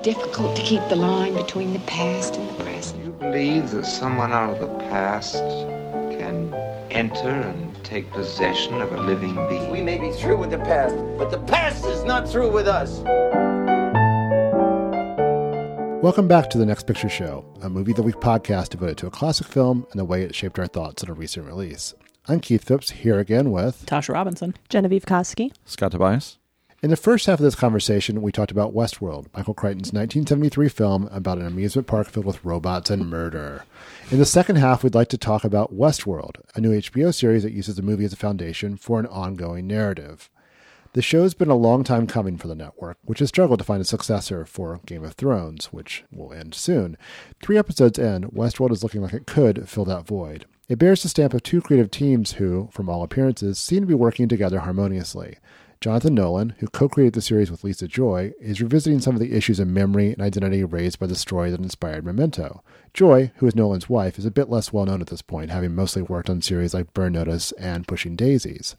Difficult to keep the line between the past and the present. You believe that someone out of the past can enter and take possession of a living being? We may be through with the past, but the past is not through with us. Welcome back to The Next Picture Show, a Movie of the Week podcast devoted to a classic film and the way it shaped our thoughts on a recent release. I'm Keith Phipps, here again with Tasha Robinson, Genevieve Koski, Scott Tobias. In the first half of this conversation, we talked about Westworld, Michael Crichton's 1973 film about an amusement park filled with robots and murder. In the second half, we'd like to talk about Westworld, a new HBO series that uses the movie as a foundation for an ongoing narrative. The show's been a long time coming for the network, which has struggled to find a successor for Game of Thrones, which will end soon. 3 episodes in, Westworld is looking like it could fill that void. It bears the stamp of 2 creative teams who, from all appearances, seem to be working together harmoniously. Jonathan Nolan, who co-created the series with Lisa Joy, is revisiting some of the issues of memory and identity raised by the story that inspired Memento. Joy, who is Nolan's wife, is a bit less well-known at this point, having mostly worked on series like Burn Notice and Pushing Daisies.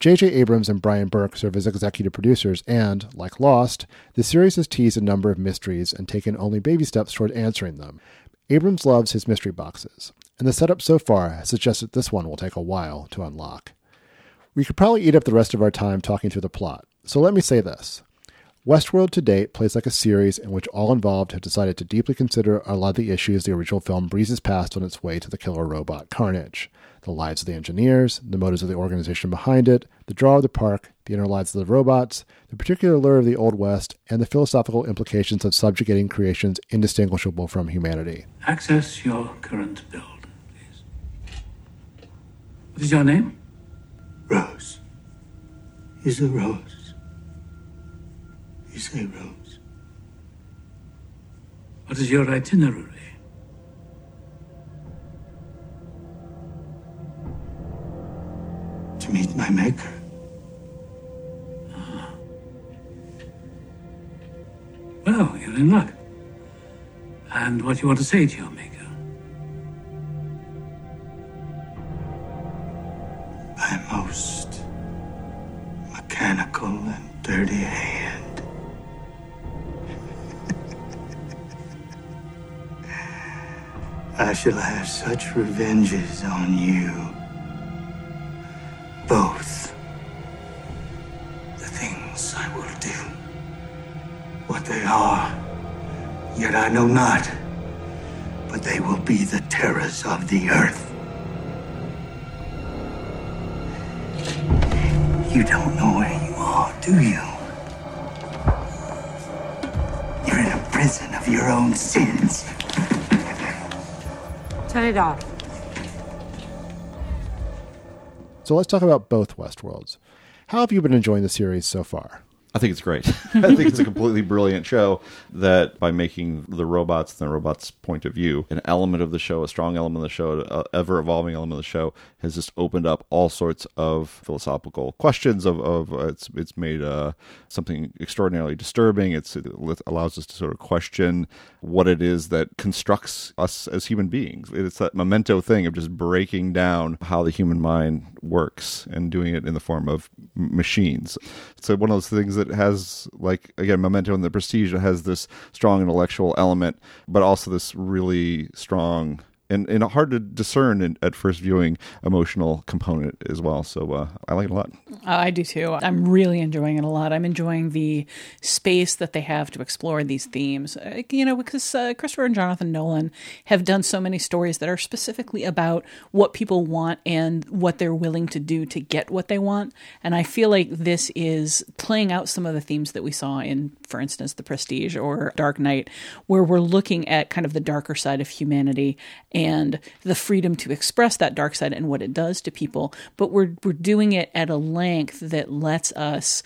J.J. Abrams and Bryan Burk serve as executive producers and, like Lost, the series has teased a number of mysteries and taken only baby steps toward answering them. Abrams loves his mystery boxes, and the setup so far has suggested this one will take a while to unlock. We could probably eat up the rest of our time talking through the plot, so let me say this. Westworld to date plays like a series in which all involved have decided to deeply consider a lot of the issues the original film breezes past on its way to the killer robot carnage. The lives of the engineers, the motives of the organization behind it, the draw of the park, the inner lives of the robots, the particular lure of the Old West, and the philosophical implications of subjugating creations indistinguishable from humanity. Access your current build, please. What is your name? Rose is a rose. Is a rose. What is your itinerary? To meet my maker. Ah. Well, you're in luck. And what do you want to say to your maker? Most mechanical and dirty hand. I shall have such revenges on you both. The things I will do, what they are, yet I know not, but they will be the terrors of the earth. You don't know where you are, do you? You're in a prison of your own sins. Turn it off. So let's talk about both Westworlds. How have you been enjoying the series so far? I think it's great. I think it's a completely brilliant show that by making the robots and the robots' point of view an element of the show, a strong element of the show, an ever-evolving element of the show, has just opened up all sorts of philosophical questions. It's made something extraordinarily disturbing. It allows us to sort of question what it is that constructs us as human beings. It's that memento thing of just breaking down how the human mind works and doing it in the form of machines. So one of those things that it has, like, again, Memento and The Prestige, it has this strong intellectual element, but also this really strong and hard to discern at first viewing emotional component as well. So I like it a lot. I do too. I'm really enjoying it a lot. I'm enjoying the space that they have to explore these themes. Because Christopher and Jonathan Nolan have done so many stories that are specifically about what people want and what they're willing to do to get what they want. And I feel like this is playing out some of the themes that we saw in, for instance, The Prestige or Dark Knight, where we're looking at kind of the darker side of humanity and and the freedom to express that dark side and what it does to people. But we're doing it at a length that lets us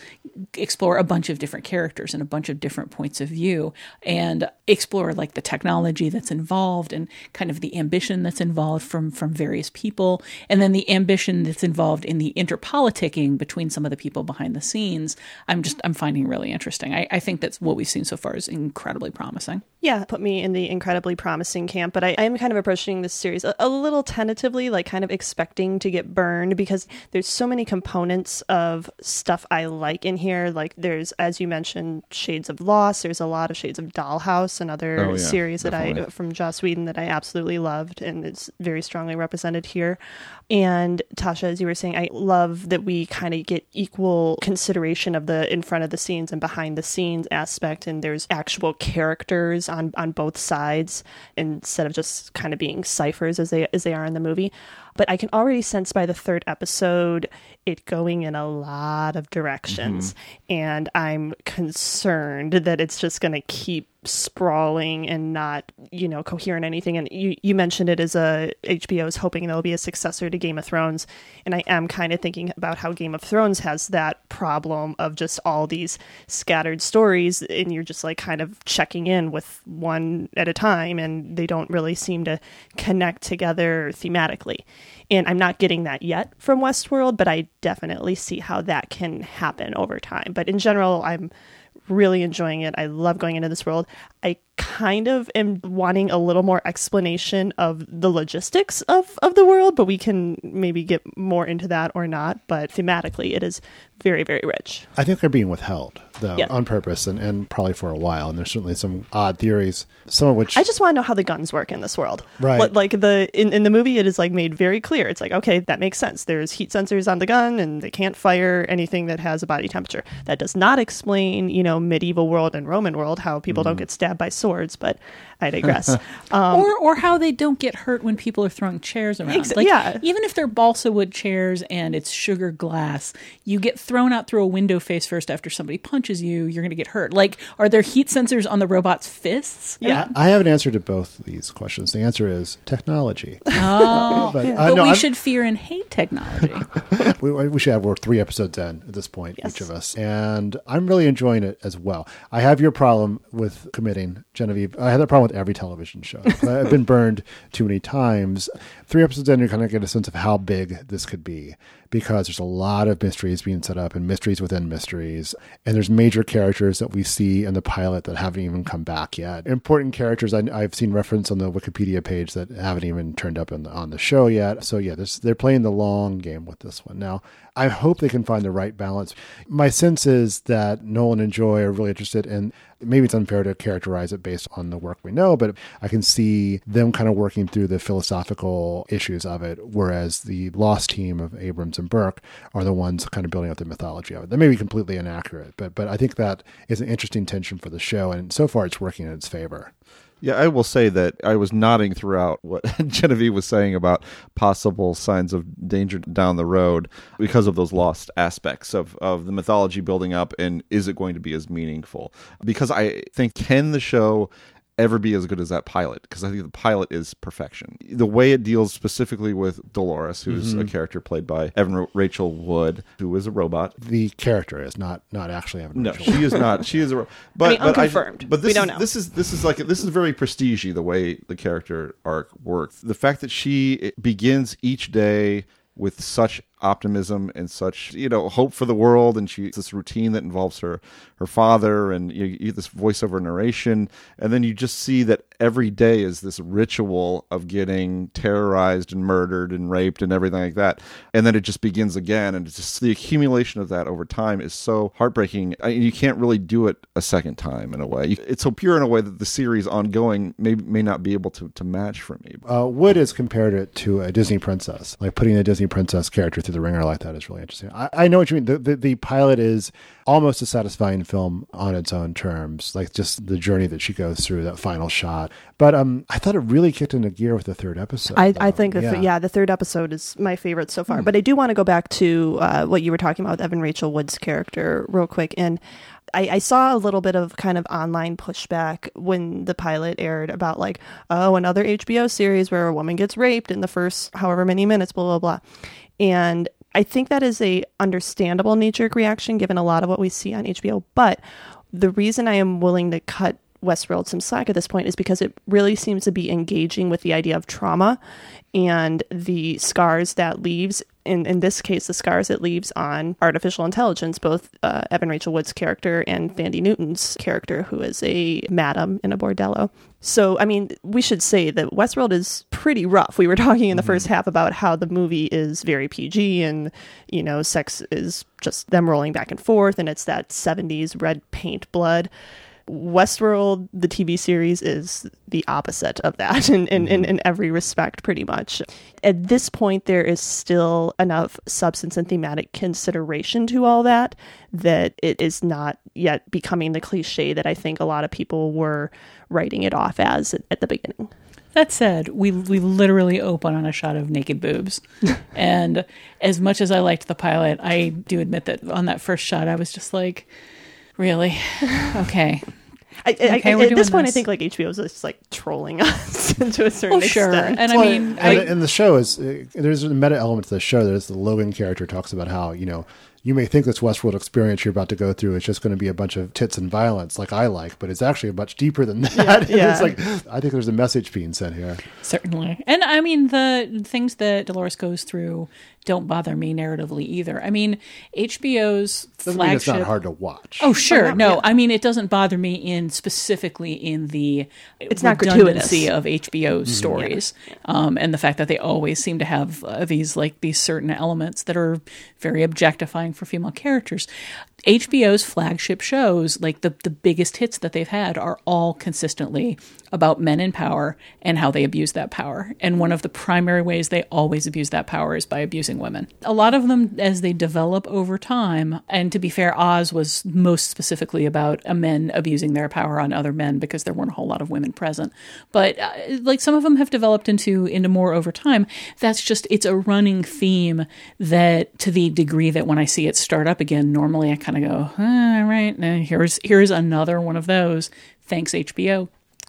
explore a bunch of different characters and a bunch of different points of view, and explore like the technology that's involved and kind of the ambition that's involved from various people, and then the ambition that's involved in the interpoliticking between some of the people behind the scenes. I'm finding really interesting. I think that's what we've seen so far is incredibly promising. Yeah, put me in the incredibly promising camp, but I am kind of approaching this series a little tentatively, like kind of expecting to get burned, because there's so many components of stuff I like in here. Like there's, as you mentioned, shades of Lost. There's a lot of shades of Dollhouse, another series definitely. From Joss Whedon that I absolutely loved, and it's very strongly represented here. And Tasha, as you were saying, I love that we kind of get equal consideration of the in front of the scenes and behind the scenes aspect, and there's actual characters on both sides instead of just kind of being ciphers as they are in the movie. But I can already sense by the third episode it going in a lot of directions. Mm-hmm. And I'm concerned that it's just going to keep sprawling and not, coherent anything. And you mentioned it as HBO is hoping there'll be a successor to Game of Thrones. And I am kind of thinking about how Game of Thrones has that problem of just all these scattered stories, and you're just like kind of checking in with one at a time, and they don't really seem to connect together thematically. And I'm not getting that yet from Westworld, but I definitely see how that can happen over time. But in general, I'm really enjoying it. I love going into this world. I kind of am wanting a little more explanation of the logistics of the world, but we can maybe get more into that or not. But thematically, it is very, very rich. I think they're being withheld, though, on purpose and probably for a while. And there's certainly some odd theories, some of which... I just want to know how the guns work in this world. Right. In the movie, it is made very clear. It's like, okay, that makes sense. There's heat sensors on the gun, and they can't fire anything that has a body temperature. That does not explain, medieval world and Roman world, how people don't get stabbed by swords, but I digress. Or how they don't get hurt when people are throwing chairs around. Even if they're balsa wood chairs and it's sugar glass, you get thrown out through a window face first after somebody punches you, you're going to get hurt. Are there heat sensors on the robot's fists? Yeah. I have an answer to both these questions. The answer is technology. Oh, but should fear and hate technology. we should have, we're 3 episodes in at this point, each of us. And I'm really enjoying it as well. I have your problem with committing, Genevieve. I had that problem with every television show. I've been burned too many times. 3 episodes in, you kind of get a sense of how big this could be, because there's a lot of mysteries being set up and mysteries within mysteries. And there's major characters that we see in the pilot that haven't even come back yet. Important characters I've seen referenced on the Wikipedia page that haven't even turned up on the show yet. So they're playing the long game with this one. Now, I hope they can find the right balance. My sense is that Nolan and Joy are really interested in, maybe it's unfair to characterize it based on the work we know, but I can see them kind of working through the philosophical issues of it, whereas the Lost team of Abrams and Burke are the ones kind of building up the mythology of it. That may be completely inaccurate, but I think that is an interesting tension for the show, and so far it's working in its favor. Yeah, I will say that I was nodding throughout what Genevieve was saying about possible signs of danger down the road because of those Lost aspects of the mythology building up, and is it going to be as meaningful? Because I think, can the show ever be as good as that pilot? Because I think the pilot is perfection. The way it deals specifically with Dolores, who's a character played by Evan Rachel Wood, who is a robot. The character is not actually Evan Rachel. No, she is not. She is a robot. But unconfirmed. But we don't know. This is very prestige-y, the way the character arc works. The fact that she begins each day with such optimism and such, hope for the world. And she, it's this routine that involves her father, and you get this voiceover narration. And then you just see that every day is this ritual of getting terrorized and murdered and raped and everything like that. And then it just begins again. And it's just the accumulation of that over time is so heartbreaking. You can't really do it a second time in a way. It's so pure in a way that the series ongoing may not be able to match for me. Wood has compared it to a Disney princess, like putting a Disney princess character through the ringer like that is really interesting. I know what you mean. The pilot is almost a satisfying film on its own terms, like just the journey that she goes through, that final shot. But I thought it really kicked into gear with the third episode. I think the third episode is my favorite so far. But I do want to go back to what you were talking about with Evan Rachel Wood's character real quick. And I saw a little bit of kind of online pushback when the pilot aired about like, oh, another HBO series where a woman gets raped in the first however many minutes, blah, blah, blah. And I think that is a understandable knee-jerk reaction given a lot of what we see on HBO. But the reason I am willing to cut Westworld some slack at this point is because it really seems to be engaging with the idea of trauma and the scars that leaves, in this case, the scars it leaves on artificial intelligence, both Evan Rachel Wood's character and Thandie Newton's character, who is a madam in a bordello. So, I mean, we should say that Westworld is pretty rough. We were talking in the first half about how the movie is very PG and, you know, sex is just them rolling back and forth, and it's that 70s red paint blood. Westworld, the TV series, is the opposite of that in every respect, pretty much. At this point, there is still enough substance and thematic consideration to all that that it is not yet becoming the cliche that I think a lot of people were writing it off as at the beginning. That said, we literally open on a shot of naked boobs. And as much as I liked the pilot, I do admit that on that first shot, I was just like, really? Okay. At this point, I think like HBO is just like trolling us to a certain extent. And well, I mean, and the show is there's a meta element to the show. There's the Logan character talks about how, you know, you may think this Westworld experience you're about to go through is just going to be a bunch of tits and violence like I like, but it's actually much deeper than that. Yeah, yeah. It's like, I think there's a message being sent here. Certainly. And I mean, the things that Dolores goes through don't bother me narratively either. I mean, HBO's doesn't flagship... It's not hard to watch. Oh, sure. No, I mean, it doesn't bother me specifically in the it's redundancy not gratuitous. Of HBO's stories. Yeah. And the fact that they always seem to have these certain elements that are very objectifying for female characters. HBO's flagship shows, like the biggest hits that they've had, are all consistently about men in power and how they abuse that power. And one of the primary ways they always abuse that power is by abusing women. A lot of them, as they develop over time, and to be fair, Oz was most specifically about men abusing their power on other men because there weren't a whole lot of women present. But like some of them have developed into more over time. That's just, it's a running theme that to the degree that when I see it start up again, normally I kind of go, all right, here's another one of those. Thanks, HBO.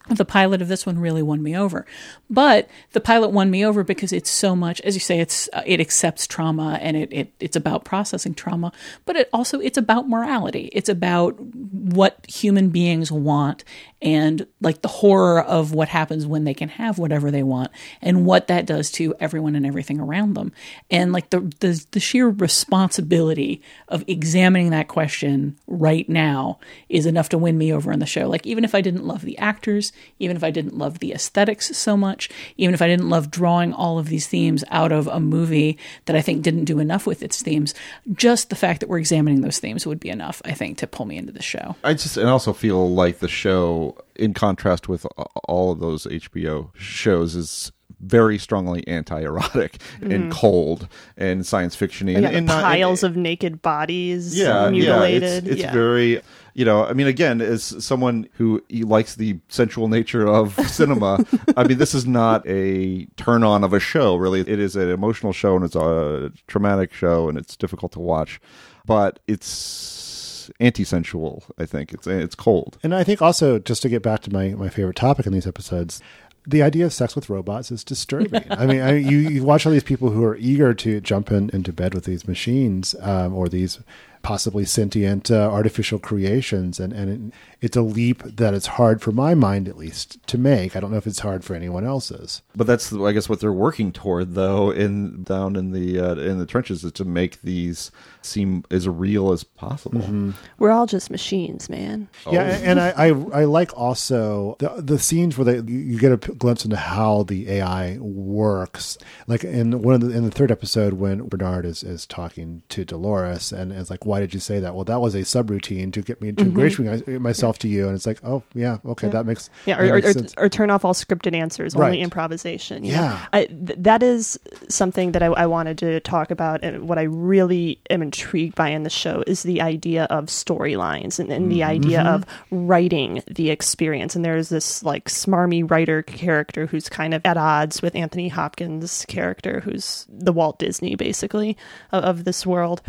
The pilot of this one really won me over. But the pilot won me over because it's so much, as you say, it accepts trauma and it's about processing trauma, but it's about morality. It's about what human beings want and like the horror of what happens when they can have whatever they want and what that does to everyone and everything around them. And like the sheer responsibility of examining that question right now is enough to win me over in the show. Like even if I didn't love the actors, even if I didn't love the aesthetics so much, even if I didn't love drawing all of these themes out of a movie that I think didn't do enough with its themes, just the fact that we're examining those themes would be enough, I think, to pull me into the show. And also feel like the show, in contrast with all of those HBO shows, is very strongly anti-erotic and cold and science fiction-y. Yeah, and piles of naked bodies mutilated. Yeah, it's very... You know, I mean, again, as someone who likes the sensual nature of cinema, I mean, this is not a turn-on of a show, really. It is an emotional show, and it's a traumatic show, and it's difficult to watch. But it's anti-sensual, I think. It's cold. And I think also, just to get back to my favorite topic in these episodes, the idea of sex with robots is disturbing. I mean, you watch all these people who are eager to jump into bed with these machines or these possibly sentient artificial creations. And it's a leap that it's hard for my mind, at least, to make. I don't know if it's hard for anyone else's. But that's, I guess, what they're working toward, though, down in the trenches, is to make these seem as real as possible. Mm-hmm. We're all just machines, man. Oh. Yeah, and I like also the scenes where you get a glimpse into how the AI works. Like in the third episode when Bernard is talking to Dolores and it's like, why did you say that? Well, that was a subroutine to get me to ingratiate myself to you. And it's like, oh yeah, okay, that makes sense. Or turn off all scripted answers, only improvisation. Yeah, that is something that I wanted to talk about, and what I really am intrigued by in the show is the idea of storylines and the idea of writing the experience. And there's this like smarmy writer character who's kind of at odds with Anthony Hopkins' character, who's the Walt Disney basically of this world.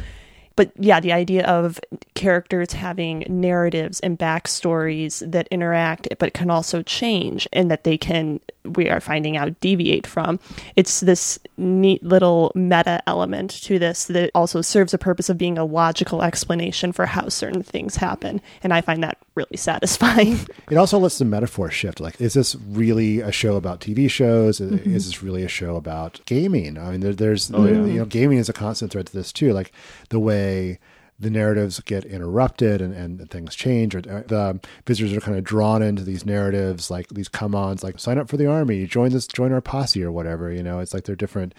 But yeah, the idea of characters having narratives and backstories that interact, but can also change, and that they can, we are finding out, deviate from. It's this neat little meta element to this that also serves the purpose of being a logical explanation for how certain things happen. And I find that really satisfying. It also lets the metaphor shift. Like, is this really a show about TV shows? Mm-hmm. Is this really a show about gaming? I mean, there's you know, gaming is a constant thread to this too. Like the way the narratives get interrupted and things change, or the visitors are kind of drawn into these narratives, like these come-ons, like sign up for the army, join our posse or whatever, you know. It's like they're different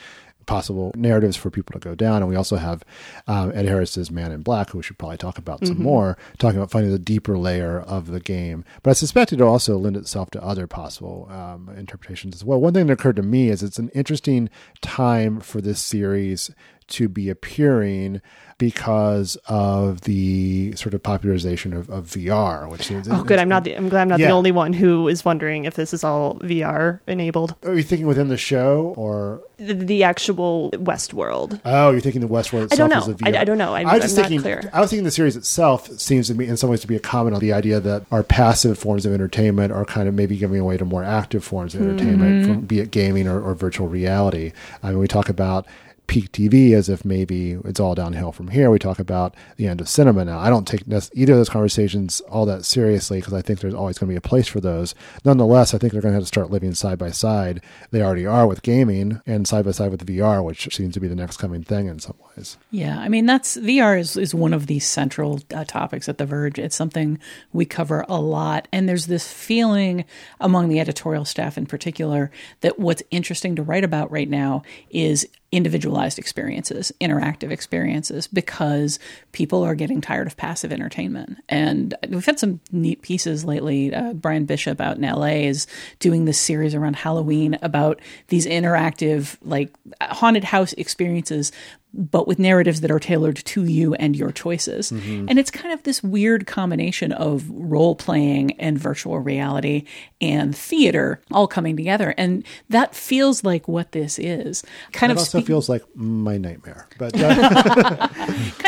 possible narratives for people to go down. And we also have Ed Harris's Man in Black, who we should probably talk about some more, talking about finding the deeper layer of the game. But I suspect it'll also lend itself to other possible interpretations as well. One thing that occurred to me is it's an interesting time for this series to be appearing because of the sort of popularization of VR, which is I'm glad I'm not the only one who is wondering if this is all VR enabled. Are you thinking within the show or the actual Westworld? Oh, you're thinking the Westworld itself is a VR. I don't know. I'm not clear. I was thinking the series itself seems to me in some ways to be a comment on the idea that our passive forms of entertainment are kind of maybe giving way to more active forms of entertainment, from, be it gaming or virtual reality. I mean, we talk about peak TV as if maybe it's all downhill from here. We talk about the end of cinema now. I don't take either of those conversations all that seriously because I think there's always going to be a place for those. Nonetheless, I think they're going to have to start living side by side. They already are with gaming and side by side with VR, which seems to be the next coming thing in some ways. Yeah, I mean, that's VR is one of the central topics at The Verge. It's something we cover a lot. And there's this feeling among the editorial staff in particular that what's interesting to write about right now is individualized experiences, interactive experiences, because people are getting tired of passive entertainment. And we've had some neat pieces lately. Brian Bishop out in LA is doing this series around Halloween about these interactive, like haunted house experiences, but with narratives that are tailored to you and your choices. Mm-hmm. And it's kind of this weird combination of role-playing and virtual reality and theater all coming together. And that feels like what this is. It also feels like my nightmare. But kind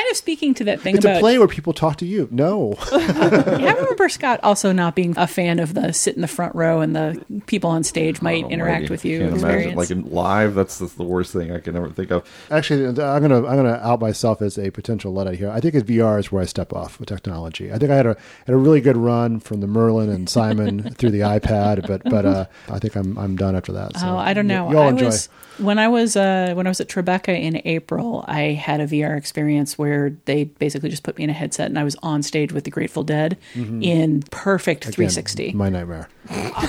of speaking to that thing it's about... It's a play where people talk to you. No. I remember Scott also not being a fan of the sit in the front row and the people on stage might interact with you. I can't imagine. Like in live, that's the worst thing I can ever think of. Actually, I'm gonna out myself as a potential Luddite here. I think VR is where I step off with technology. I think I had a really good run from the Merlin and Simon through the iPad, but I think I'm done after that. So I don't know. You'll enjoy. When I was at Tribeca in April, I had a VR experience where they basically just put me in a headset and I was on stage with the Grateful Dead in perfect 360. My nightmare.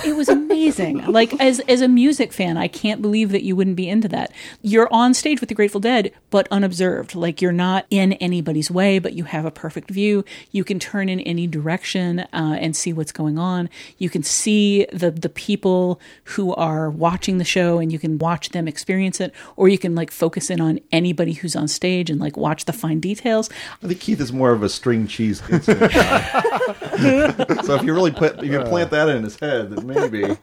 It was amazing. Like as a music fan, I can't believe that you wouldn't be into that. You're on stage with the Grateful Dead, but unobserved. Like you're not in anybody's way, but you have a perfect view. You can turn in any direction and see what's going on. You can see the people who are watching the show and you can watch them experience it, or you can like focus in on anybody who's on stage and like watch the fine details. I think Keith is more of a string cheese incident guy. So if you really plant that in his head, then maybe...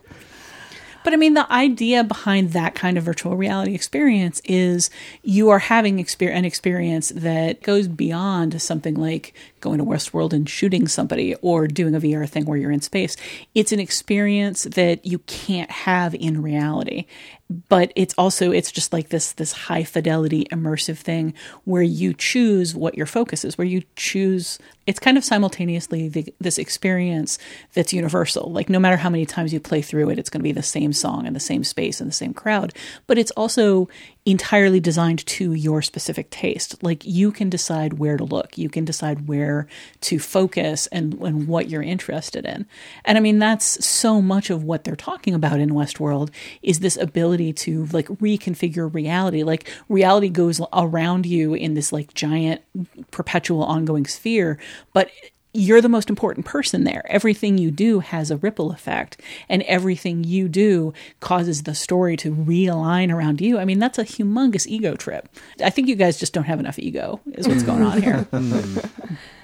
But I mean, the idea behind that kind of virtual reality experience is you are having an experience that goes beyond something like going to Westworld and shooting somebody or doing a VR thing where you're in space. It's an experience that you can't have in reality. But it's just like this high fidelity immersive thing where you choose what your focus is, where you choose, it's kind of simultaneously this experience that's universal. Like no matter how many times you play through it, it's going to be the same song and the same space and the same crowd. But it's also entirely designed to your specific taste. Like you can decide where to look, you can decide where to focus and what you're interested in. And I mean, that's so much of what they're talking about in Westworld is this ability to like reconfigure reality. Like reality goes around you in this like giant perpetual ongoing sphere, but you're the most important person there. Everything you do has a ripple effect and everything you do causes the story to realign around you. I mean, that's a humongous ego trip. I think you guys just don't have enough ego is what's going on here.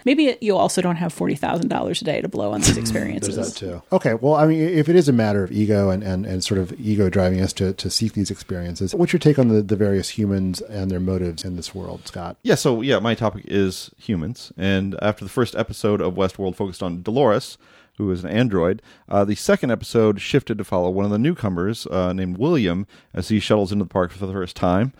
Maybe you also don't have $40,000 a day to blow on these experiences. There's that too. Okay. Well, I mean, if it is a matter of ego and sort of ego driving us to seek these experiences, what's your take on the various humans and their motives in this world, Scott? Yeah. So yeah, my topic is humans. And after the first episode of Westworld focused on Dolores, who is an android, the second episode shifted to follow one of the newcomers named William as he shuttles into the park for the first time.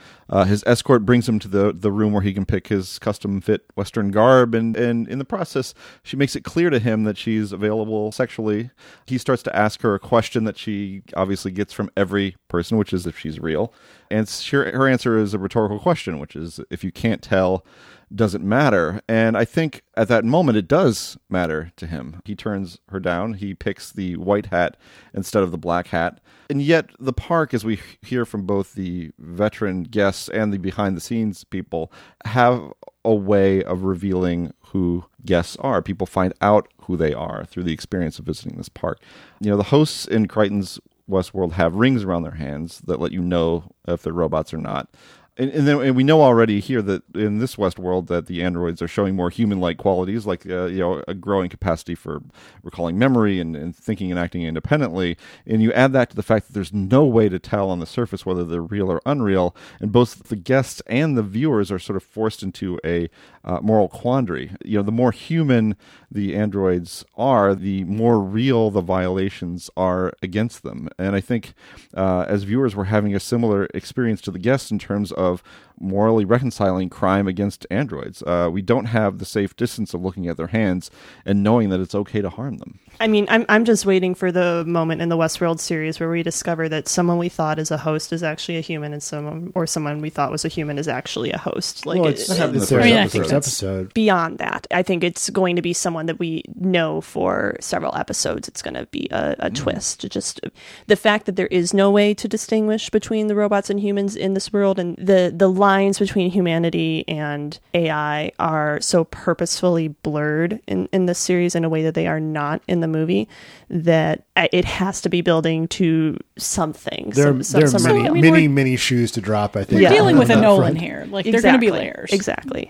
His escort brings him to the room where he can pick his custom-fit Western garb, and in the process, she makes it clear to him that she's available sexually. He starts to ask her a question that she obviously gets from every person, which is if she's real. And her answer is a rhetorical question, which is, if you can't tell, doesn't matter. And I think at that moment, it does matter to him. He turns her down. He picks the white hat instead of the black hat. And yet the park, as we hear from both the veteran guests and the behind the scenes people, have a way of revealing who guests are. People find out who they are through the experience of visiting this park. You know, the hosts in Crichton's Westworld have rings around their hands that let you know if they're robots or not. And we know already here that in this Westworld that the androids are showing more human-like qualities, like a growing capacity for recalling memory and thinking and acting independently. And you add that to the fact that there's no way to tell on the surface whether they're real or unreal. And both the guests and the viewers are sort of forced into a moral quandary. You know, the more human the androids are, the more real the violations are against them. And I think as viewers, we're having a similar experience to the guests in terms of morally reconciling crime against androids. We don't have the safe distance of looking at their hands and knowing that it's okay to harm them. I mean, I'm just waiting for the moment in the Westworld series where we discover that someone we thought is a host is actually a human, and someone we thought was a human is actually a host. Like, well, I think it's beyond that. I think it's going to be someone that we know for several episodes. It's going to be a twist. Just the fact that there is no way to distinguish between the robots and humans in this world, and the lines between humanity and AI are so purposefully blurred in this series in a way that they are not in the movie, that it has to be building to something. There are many shoes to drop, I think. We're dealing with a Nolan here. Like, they're going to be layers. Exactly.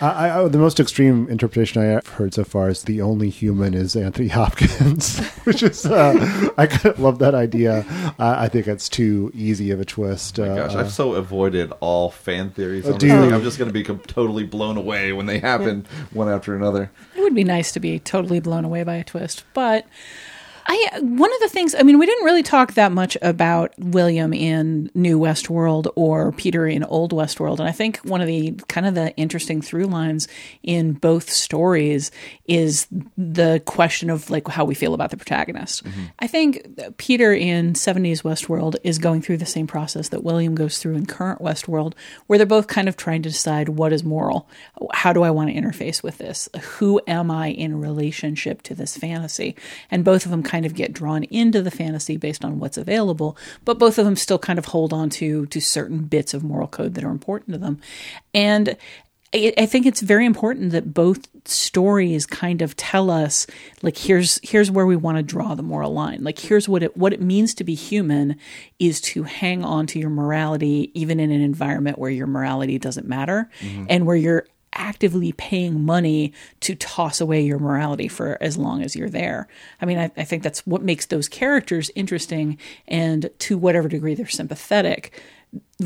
The most extreme interpretation I've heard so far is the only human is Anthony Hopkins, which is, I kind of love that idea. I think it's too easy of a twist. Oh my gosh, I've so avoided all fan theories. I'm just going to be totally blown away when they happen one after another. It would be nice to be totally blown away by a twist, but one of the things, I mean, we didn't really talk that much about William in New Westworld or Peter in Old Westworld, and I think one of the kind of the interesting through lines in both stories is the question of like how we feel about the protagonist. Mm-hmm. I think Peter in 70s Westworld is going through the same process that William goes through in current Westworld, where they're both kind of trying to decide what is moral. How do I want to interface with this? Who am I in relationship to this fantasy? And both of them kind of get drawn into the fantasy based on what's available, but both of them still kind of hold on to certain bits of moral code that are important to them. And I think it's very important that both stories kind of tell us, like, here's where we want to draw the moral line. Like, here's what it means to be human is to hang on to your morality, even in an environment where your morality doesn't matter, and where you're actively paying money to toss away your morality for as long as you're there. I mean, I think that's what makes those characters interesting, and to whatever degree they're sympathetic,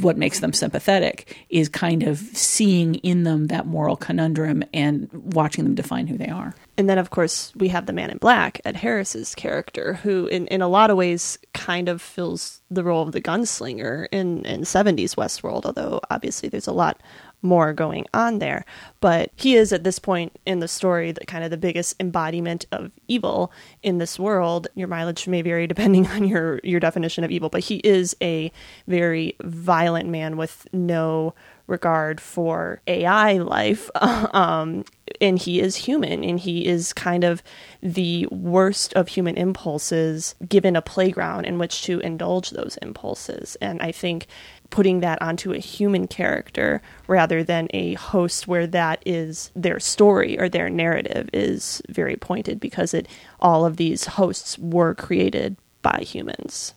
what makes them sympathetic is kind of seeing in them that moral conundrum and watching them define who they are. And then, of course, we have the Man in Black, Ed Harris's character, who in a lot of ways kind of fills the role of the gunslinger in 70s Westworld, although obviously there's a lot more going on there, but he is at this point in the story that kind of the biggest embodiment of evil in this world. Your mileage may vary depending on your definition of evil, but he is a very violent man with no regard for AI life, and he is human, and he is kind of the worst of human impulses given a playground in which to indulge those impulses. And I think putting that onto a human character rather than a host where that is their story or their narrative is very pointed, because all of these hosts were created by humans.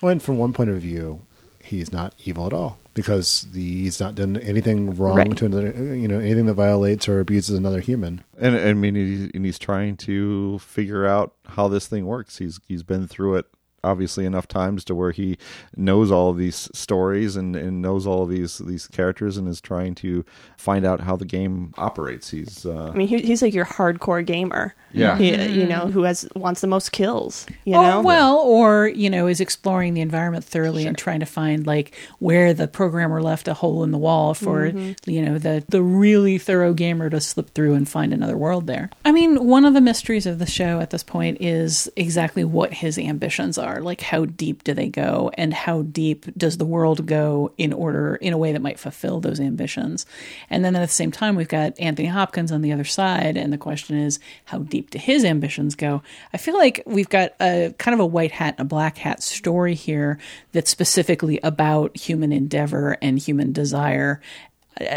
Well, and from one point of view, he's not evil at all. because he's not done anything wrong to another, you know, anything that violates or abuses another human. And I mean, he's trying to figure out how this thing works. He's been through it obviously enough times to where he knows all of these stories and knows all of these characters and is trying to find out how the game operates. He's like your hardcore gamer. Yeah. You know, who wants the most kills, you know? Well, or, you know, is exploring the environment thoroughly and trying to find, like, where the programmer left a hole in the wall for, you know, the really thorough gamer to slip through and find another world there. I mean, one of the mysteries of the show at this point is exactly what his ambitions are. Like, how deep do they go? And how deep does the world go in a way that might fulfill those ambitions? And then at the same time, we've got Anthony Hopkins on the other side. And the question is, how deep to his ambitions go? I feel like we've got a kind of a white hat and a black hat story here that's specifically about human endeavor and human desire.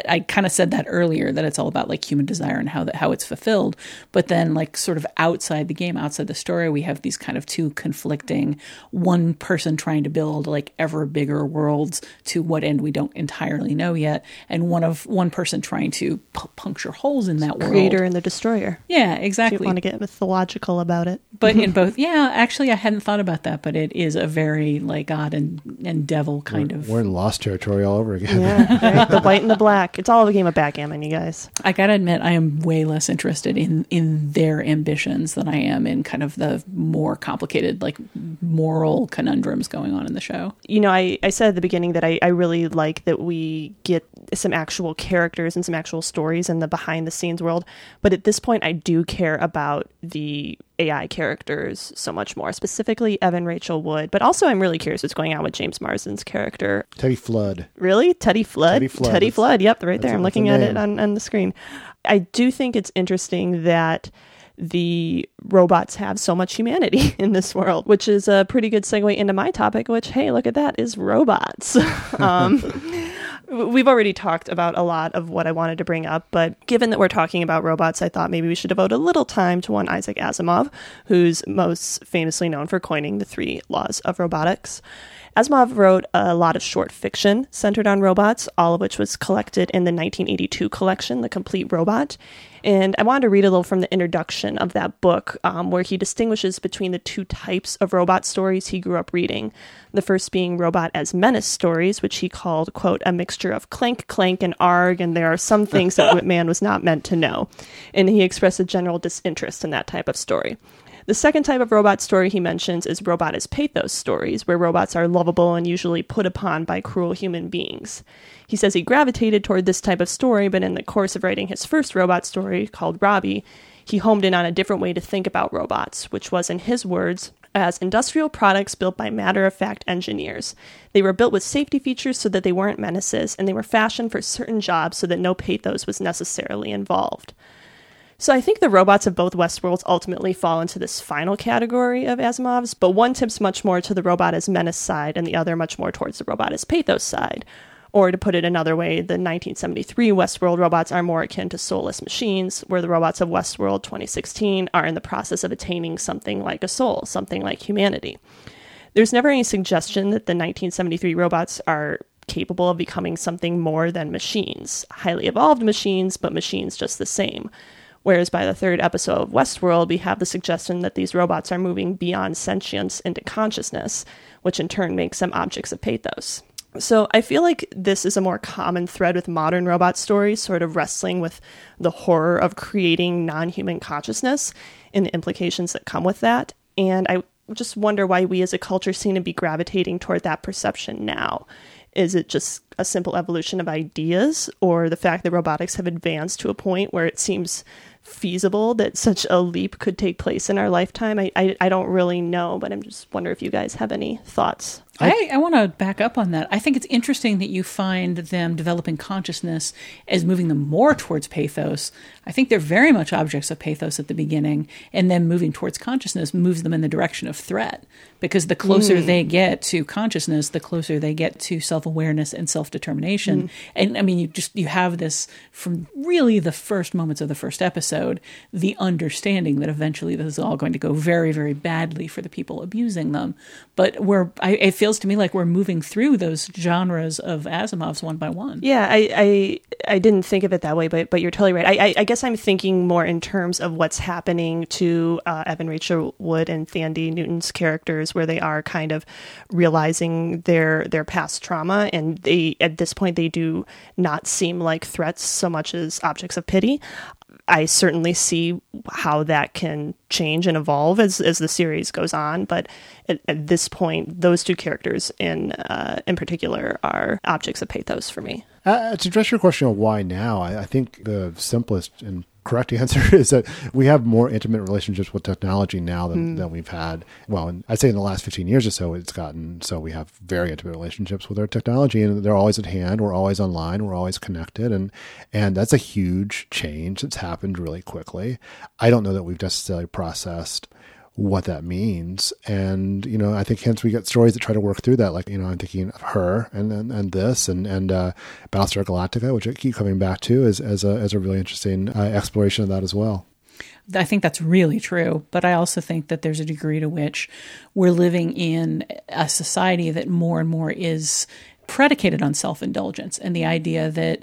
I kind of said that earlier, that it's all about like human desire and how it's fulfilled. But then like sort of outside the game, outside the story, we have these kind of two conflicting, one person trying to build like ever bigger worlds to what end we don't entirely know yet. And one person trying to puncture holes in that world. Creator and the destroyer. Yeah, exactly. So you want to get mythological about it. But in both. Yeah, actually I hadn't thought about that, but it is a very like God and devil kind of. We're in Lost territory all over again. Yeah, right? The white and the black. It's all a game of backgammon, you guys. I gotta admit, I am way less interested in their ambitions than I am in kind of the more complicated, like, moral conundrums going on in the show. You know, I said at the beginning that I really like that we get some actual characters and some actual stories in the behind-the-scenes world. But at this point, I do care about the AI characters so much more, specifically Evan Rachel Wood, but also I'm really curious what's going on with James Marsden's character. Teddy Flood. Really? Teddy Flood? Teddy Flood. Yep, right there. I'm looking at it on the screen. I do think it's interesting that the robots have so much humanity in this world, which is a pretty good segue into my topic, which, hey, look at that, is robots. We've already talked about a lot of what I wanted to bring up, but given that we're talking about robots, I thought maybe we should devote a little time to one Isaac Asimov, who's most famously known for coining the 3 laws of robotics. Asimov wrote a lot of short fiction centered on robots, all of which was collected in the 1982 collection, The Complete Robot. And I wanted to read a little from the introduction of that book, where he distinguishes between the 2 types of robot stories he grew up reading. The first being robot as menace stories, which he called, quote, a mixture of clank, clank, and arg, and there are some things that man was not meant to know. And he expressed a general disinterest in that type of story. The second type of robot story he mentions is robot as pathos stories, where robots are lovable and usually put upon by cruel human beings. He says he gravitated toward this type of story, but in the course of writing his first robot story, called Robbie, he homed in on a different way to think about robots, which was, in his words, as industrial products built by matter-of-fact engineers. They were built with safety features so that they weren't menaces, and they were fashioned for certain jobs so that no pathos was necessarily involved. So I think the robots of both Westworlds ultimately fall into this final category of Asimov's, but one tips much more to the robot as menace side and the other much more towards the robot as pathos side. Or to put it another way, the 1973 Westworld robots are more akin to soulless machines, where the robots of Westworld 2016 are in the process of attaining something like a soul, something like humanity. There's never any suggestion that the 1973 robots are capable of becoming something more than machines, highly evolved machines, but machines just the same. Whereas by the 3rd episode of Westworld, we have the suggestion that these robots are moving beyond sentience into consciousness, which in turn makes them objects of pathos. So I feel like this is a more common thread with modern robot stories, sort of wrestling with the horror of creating non-human consciousness and the implications that come with that. And I just wonder why we as a culture seem to be gravitating toward that perception now. Is it just a simple evolution of ideas, or the fact that robotics have advanced to a point where it seems feasible that such a leap could take place in our lifetime? I don't really know, but I'm just wonder if you guys have any thoughts. I want to back up on that. I think it's interesting that you find them developing consciousness as moving them more towards pathos. I think they're very much objects of pathos at the beginning, and then moving towards consciousness moves them in the direction of threat, because the closer they get to consciousness, the closer they get to self-awareness and self-determination. And I mean, you have this from really the first moments of the first episode, episode the understanding that eventually this is all going to go very, very badly for the people abusing them. But it feels to me like we're moving through those genres of Asimov's one by one. Yeah, I didn't think of it that way, but you're totally right. I guess I'm thinking more in terms of what's happening to Evan Rachel Wood and Thandie Newton's characters, where they are kind of realizing their past trauma, and they at this point they do not seem like threats so much as objects of pity. I certainly see how that can change and evolve as the series goes on, but at this point, those two characters in particular are objects of pathos for me. To address your question of why now, I think the simplest and correct answer is that we have more intimate relationships with technology now than we've had. Well, and I'd say in the last 15 years or so, it's gotten so we have very intimate relationships with our technology, and they're always at hand. We're always online. We're always connected. And that's a huge change that's happened really quickly. I don't know that we've necessarily processed what that means. And, you know, I think hence we get stories that try to work through that. Like, you know, I'm thinking of Her and this and Battlestar Galactica, which I keep coming back to as a really interesting exploration of that as well. I think that's really true. But I also think that there's a degree to which we're living in a society that more and more is predicated on self-indulgence and the idea that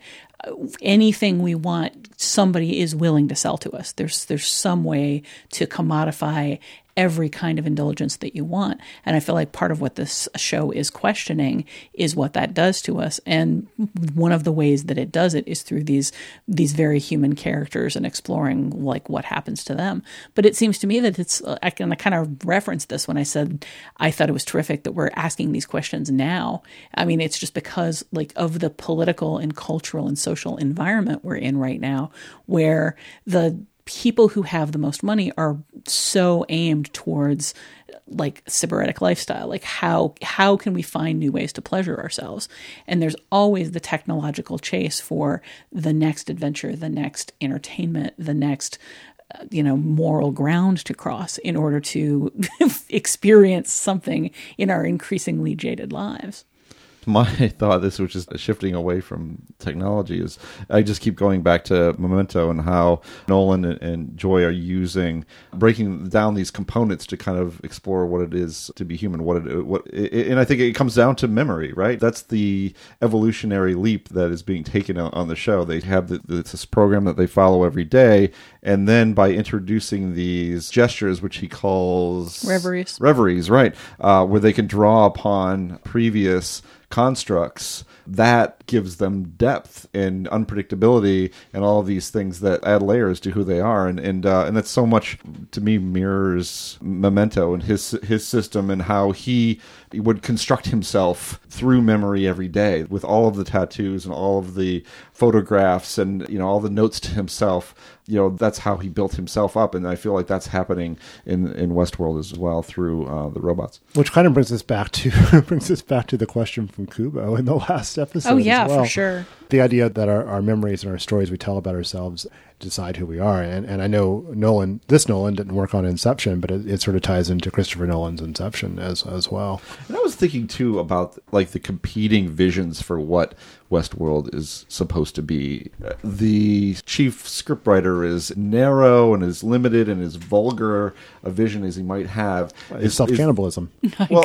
anything we want, somebody is willing to sell to us. There's some way to commodify every kind of indulgence that you want. And I feel like part of what this show is questioning is what that does to us. And one of the ways that it does it is through these very human characters and exploring like what happens to them. But it seems to me that I kind of referenced this when I said, I thought it was terrific that we're asking these questions now. I mean, it's just because like of the political and cultural and social environment we're in right now, where the people who have the most money are so aimed towards like sybaritic lifestyle, like how can we find new ways to pleasure ourselves? And there's always the technological chase for the next adventure, the next entertainment, the next moral ground to cross in order to experience something in our increasingly jaded lives. My thought, this which is shifting away from technology, is I just keep going back to Memento and how Nolan and Joy are breaking down these components to kind of explore what it is to be human. And I think it comes down to memory, right? That's the evolutionary leap that is being taken on the show. They have this program that they follow every day, and then by introducing these gestures, which he calls reveries, right? Where they can draw upon previous constructs, that gives them depth and unpredictability and all of these things that add layers to who they are, and that's so much to me mirrors Memento and his system and how he would construct himself through memory every day with all of the tattoos and all of the photographs and all the notes to himself. That's how he built himself up, and I feel like that's happening in Westworld as well through the robots. Which kind of brings us back to the question from Kubo in the last episode. Oh yeah, as well. For sure. The idea that our memories and our stories we tell about ourselves decide who we are, and I know Nolan didn't work on Inception, but it sort of ties into Christopher Nolan's Inception as well. And I was thinking too about like the competing visions for what Westworld is supposed to be. The chief scriptwriter is narrow and is limited and is vulgar a vision as he might have. It's self-cannibalism.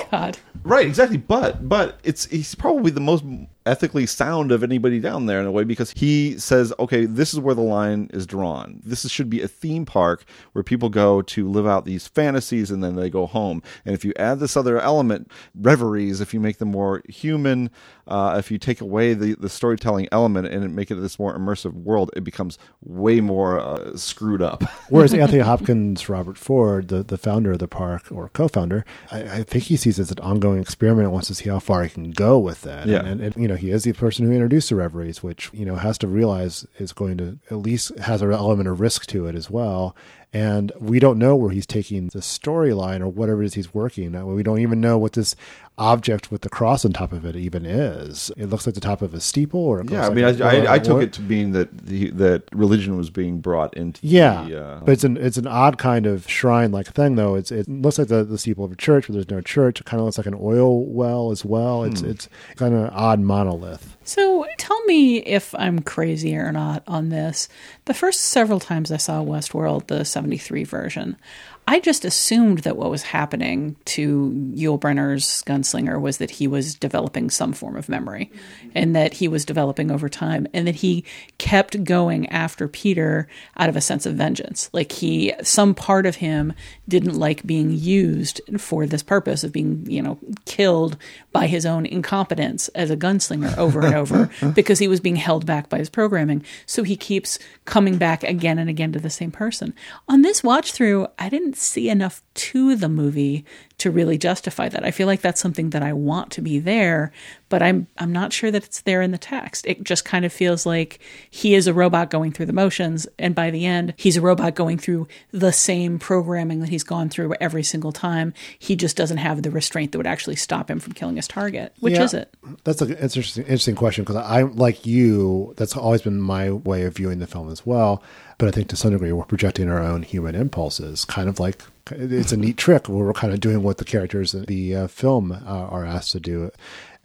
God. Right, exactly. But he's probably the most ethically sound of anybody down there in a way, because he says, okay, this is where the line is drawn. This should be a theme park where people go to live out these fantasies and then they go home. And if you add this other element, reveries, if you make them more human, if you take away the storytelling element and make it this more immersive world, it becomes way more screwed up. Whereas Anthony Hopkins, Robert Ford, the founder of the park or co-founder, I think he sees it as an ongoing experiment and wants to see how far he can go with that. Yeah. And he is the person who introduced the reveries, which has to realize is going to at least has an element of risk to it as well. And we don't know where he's taking the storyline or whatever it is he's working. We don't even know what this object with the cross on top of it even is. It looks like the top of a steeple, or it I took it to mean that religion was being brought into. But it's an odd kind of shrine like thing though. It looks like the steeple of a church, but there's no church. It kind of looks like an oil well as well. It's kind of an odd monolith. So tell me if I'm crazy or not on this. The first several times I saw Westworld, the 73 version, I just assumed that what was happening to Yul Brynner's gunslinger was that he was developing some form of memory, and that he was developing over time, and that he kept going after Peter out of a sense of vengeance. Like some part of him didn't like being used for this purpose of being, killed by his own incompetence as a gunslinger over and over because he was being held back by his programming. So he keeps coming back again and again to the same person. On this watch through, I didn't see enough to the movie to really justify that. I feel like that's something that I want to be there, but I'm not sure that it's there in the text. It just kind of feels like he is a robot going through the motions, and by the end, he's a robot going through the same programming that he's gone through every single time. He just doesn't have the restraint that would actually stop him from killing his target. Which is it? That's an interesting question, because I, like you, that's always been my way of viewing the film as well. But I think to some degree, we're projecting our own human impulses, kind of like it's a neat trick where we're kind of doing what the characters in the film are asked to do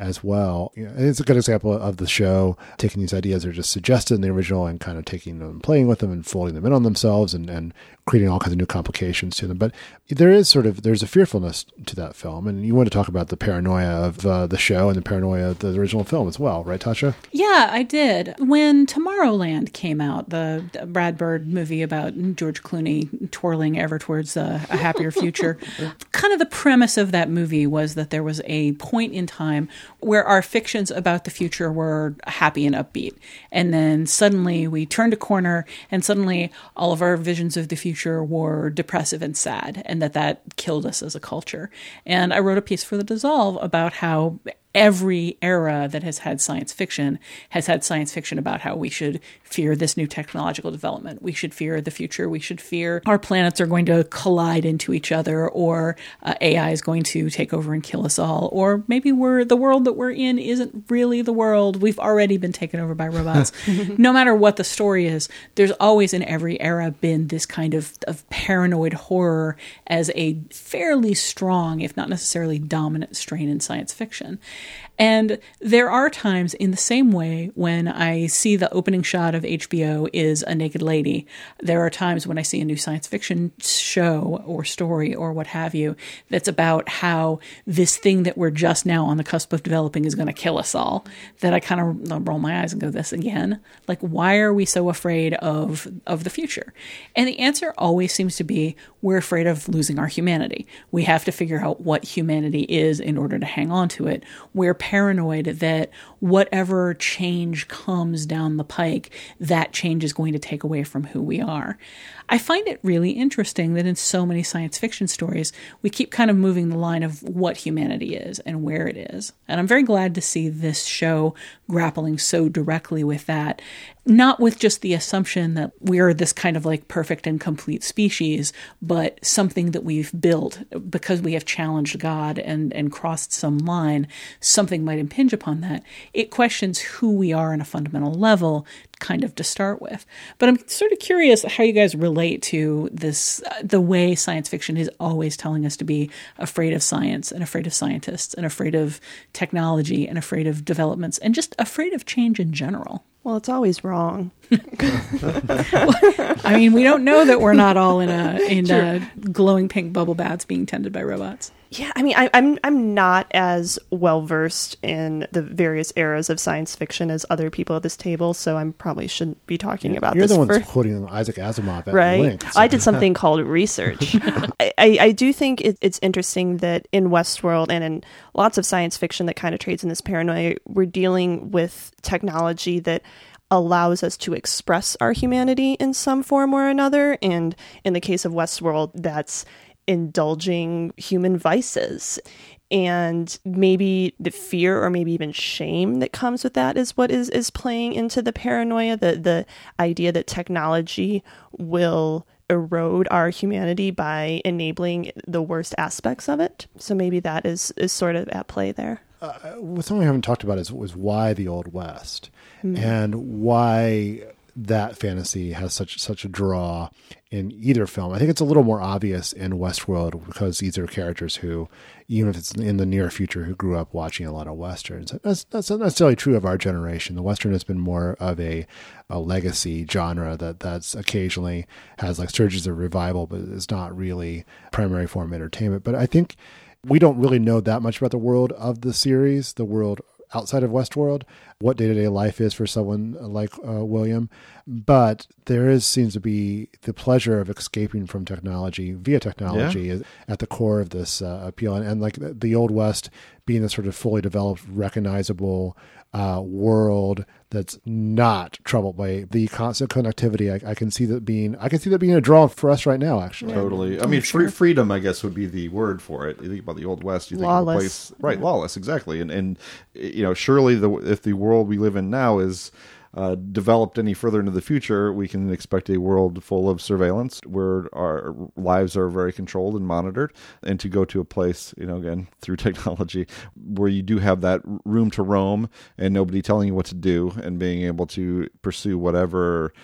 as well. And it's a good example of the show taking these ideas that are just suggested in the original and kind of taking them and playing with them and folding them in on themselves and creating all kinds of new complications to them. But there's a fearfulness to that film. And you want to talk about the paranoia of the show and the paranoia of the original film as well, right, Tasha? Yeah, I did. When Tomorrowland came out, the Brad Bird movie about George Clooney twirling ever towards a happier future, kind of the premise of that movie was that there was a point in time where our fictions about the future were happy and upbeat. And then suddenly we turned a corner and suddenly all of our visions of the future were depressive and sad, and that killed us as a culture. And I wrote a piece for The Dissolve about how every era that has had science fiction about how we should fear this new technological development. We should fear the future. We should fear our planets are going to collide into each other, or AI is going to take over and kill us all. Or maybe the world that we're in isn't really the world. We've already been taken over by robots. No matter what the story is, there's always in every era been this kind of paranoid horror as a fairly strong, if not necessarily dominant, strain in science fiction. And there are times in the same way when I see the opening shot of HBO is a naked lady. There are times when I see a new science fiction show or story or what have you that's about how this thing that we're just now on the cusp of developing is going to kill us all, that I kind of roll my eyes and go, this again? Like, why are we so afraid of the future? And the answer always seems to be we're afraid of losing our humanity. We have to figure out what humanity is in order to hang on to it. We're paranoid that whatever change comes down the pike, that change is going to take away from who we are. I find it really interesting that in so many science fiction stories, we keep kind of moving the line of what humanity is and where it is. And I'm very glad to see this show grappling so directly with that. Not with just the assumption that we're this kind of like perfect and complete species, but something that we've built because we have challenged God and crossed some line. Something might impinge upon that. It questions who we are on a fundamental level, kind of to start with. But I'm sort of curious how you guys relate to this, the way science fiction is always telling us to be afraid of science and afraid of scientists and afraid of technology and afraid of developments and just afraid of change in general. Well, it's always wrong. I mean, we don't know that we're not all in glowing pink bubble baths being tended by robots. Yeah, I mean, I'm not as well versed in the various eras of science fiction as other people at this table, so I probably shouldn't be talking about this. You're the one quoting Isaac Asimov at length. So. I did something called research. I do think it's interesting that in Westworld and in lots of science fiction that kind of trades in this paranoia, we're dealing with technology that allows us to express our humanity in some form or another. And in the case of Westworld, that's indulging human vices. And maybe the fear or maybe even shame that comes with that is what is playing into the paranoia, the idea that technology will erode our humanity by enabling the worst aspects of it. So maybe that is sort of at play there. Something we haven't talked about is why the Old West and why that fantasy has such a draw in either film. I think it's a little more obvious in Westworld because these are characters who, even if it's in the near future, who grew up watching a lot of Westerns. That's not necessarily true of our generation. The Western has been more of a legacy genre that's occasionally has like surges of revival, but it's not really primary form entertainment. But I think we don't really know that much about the world of the series, the world outside of Westworld, what day-to-day life is for someone like William. But there seems to be the pleasure of escaping from technology via technology is at the core of this appeal. And like the Old West being this sort of fully developed, recognizable world that's not troubled by the constant connectivity. I can see that being a draw for us right now, actually. Totally. I mean, freedom, I guess, would be the word for it. You think about the Old West, you think lawless. Of a place, right? Yeah. Lawless, exactly. And you know, surely if the world we live in now is developed any further into the future, we can expect a world full of surveillance where our lives are very controlled and monitored, and to go to a place, you know, again, through technology, where you do have that room to roam and nobody telling you what to do and being able to pursue whatever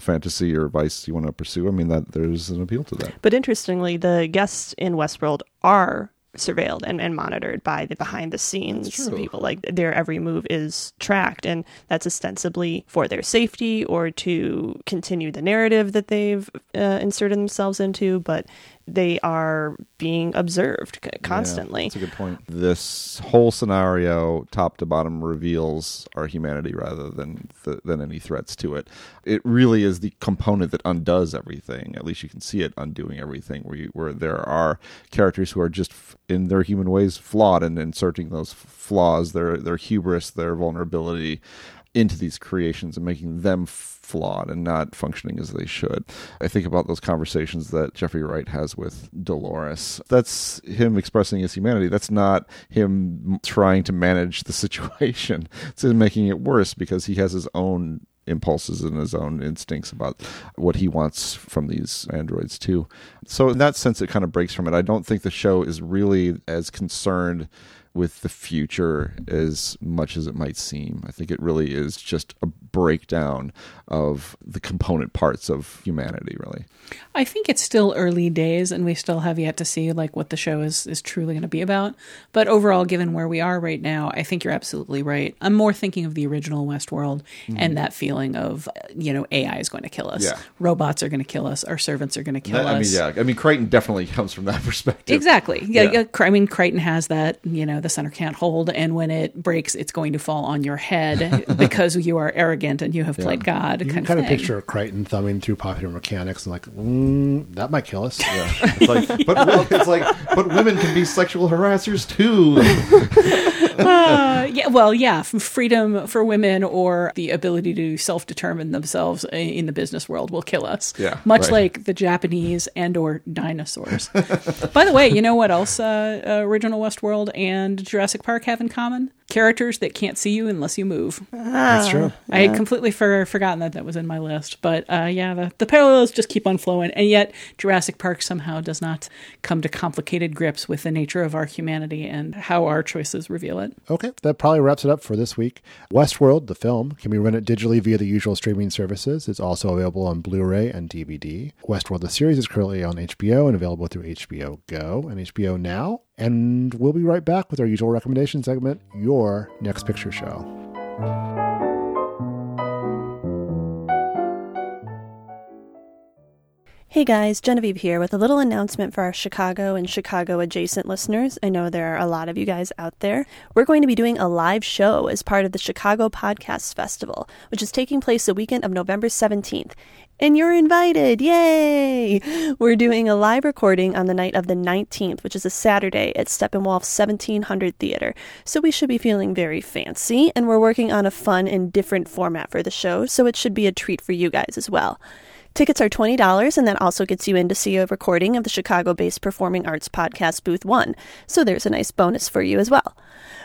fantasy or vice you want to pursue. I mean, that there's an appeal to that. But interestingly, the guests in Westworld are surveilled and monitored by the behind the scenes people. Like their every move is tracked, and that's ostensibly for their safety or to continue the narrative that they've inserted themselves into, but they are being observed constantly. That's a good point. This whole scenario, top to bottom, reveals our humanity rather than any threats to it. It really is the component that undoes everything. At least you can see it undoing everything, where there are characters who are just in their human ways flawed, and inserting those flaws, their hubris, their vulnerability into these creations and making them flawed and not functioning as they should. I think about those conversations that Jeffrey Wright has with Dolores. That's him expressing his humanity. That's not him trying to manage the situation. It's him making it worse because he has his own impulses and his own instincts about what he wants from these androids too. So in that sense, it kind of breaks from it. I don't think the show is really as concerned with the future as much as it might seem. I think it really is just a breakdown of the component parts of humanity, really. I think it's still early days, and we still have yet to see like what the show is truly going to be about. But overall, given where we are right now, I think you're absolutely right. I'm more thinking of the original Westworld and that feeling of, AI is going to kill us. Yeah. Robots are going to kill us. Our servants are going to kill us. Crichton definitely comes from that perspective. Exactly. Crichton has that, the center can't hold, and when it breaks, it's going to fall on your head because you are arrogant and you have played God. You kind of picture Crichton thumbing through Popular Mechanics and like, that might kill us. Yeah. It's like, but women can be sexual harassers too. Freedom for women or the ability to self-determine themselves in the business world will kill us. Yeah, like the Japanese and/or dinosaurs. By the way, you know what else original Westworld and Jurassic Park have in common? Characters that can't see you unless you move. That's true. I had completely forgotten that was in my list, but the parallels just keep on flowing, and yet Jurassic Park somehow does not come to complicated grips with the nature of our humanity and how our choices reveal it. Okay, that probably wraps it up for this week. Westworld, the film, can be rented digitally via the usual streaming services. It's also available on Blu-ray and DVD. Westworld, the series, is currently on HBO and available through HBO Go and HBO Now. And we'll be right back with our usual recommendation segment, Your Next Picture Show. Hey guys, Genevieve here with a little announcement for our Chicago and Chicago-adjacent listeners. I know there are a lot of you guys out there. We're going to be doing a live show as part of the Chicago Podcast Festival, which is taking place the weekend of November 17th. And you're invited. Yay! We're doing a live recording on the night of the 19th, which is a Saturday at Steppenwolf's 1700 Theater. So we should be feeling very fancy, and we're working on a fun and different format for the show, so it should be a treat for you guys as well. Tickets are $20, and that also gets you in to see a recording of the Chicago-based performing arts podcast Booth One, so there's a nice bonus for you as well.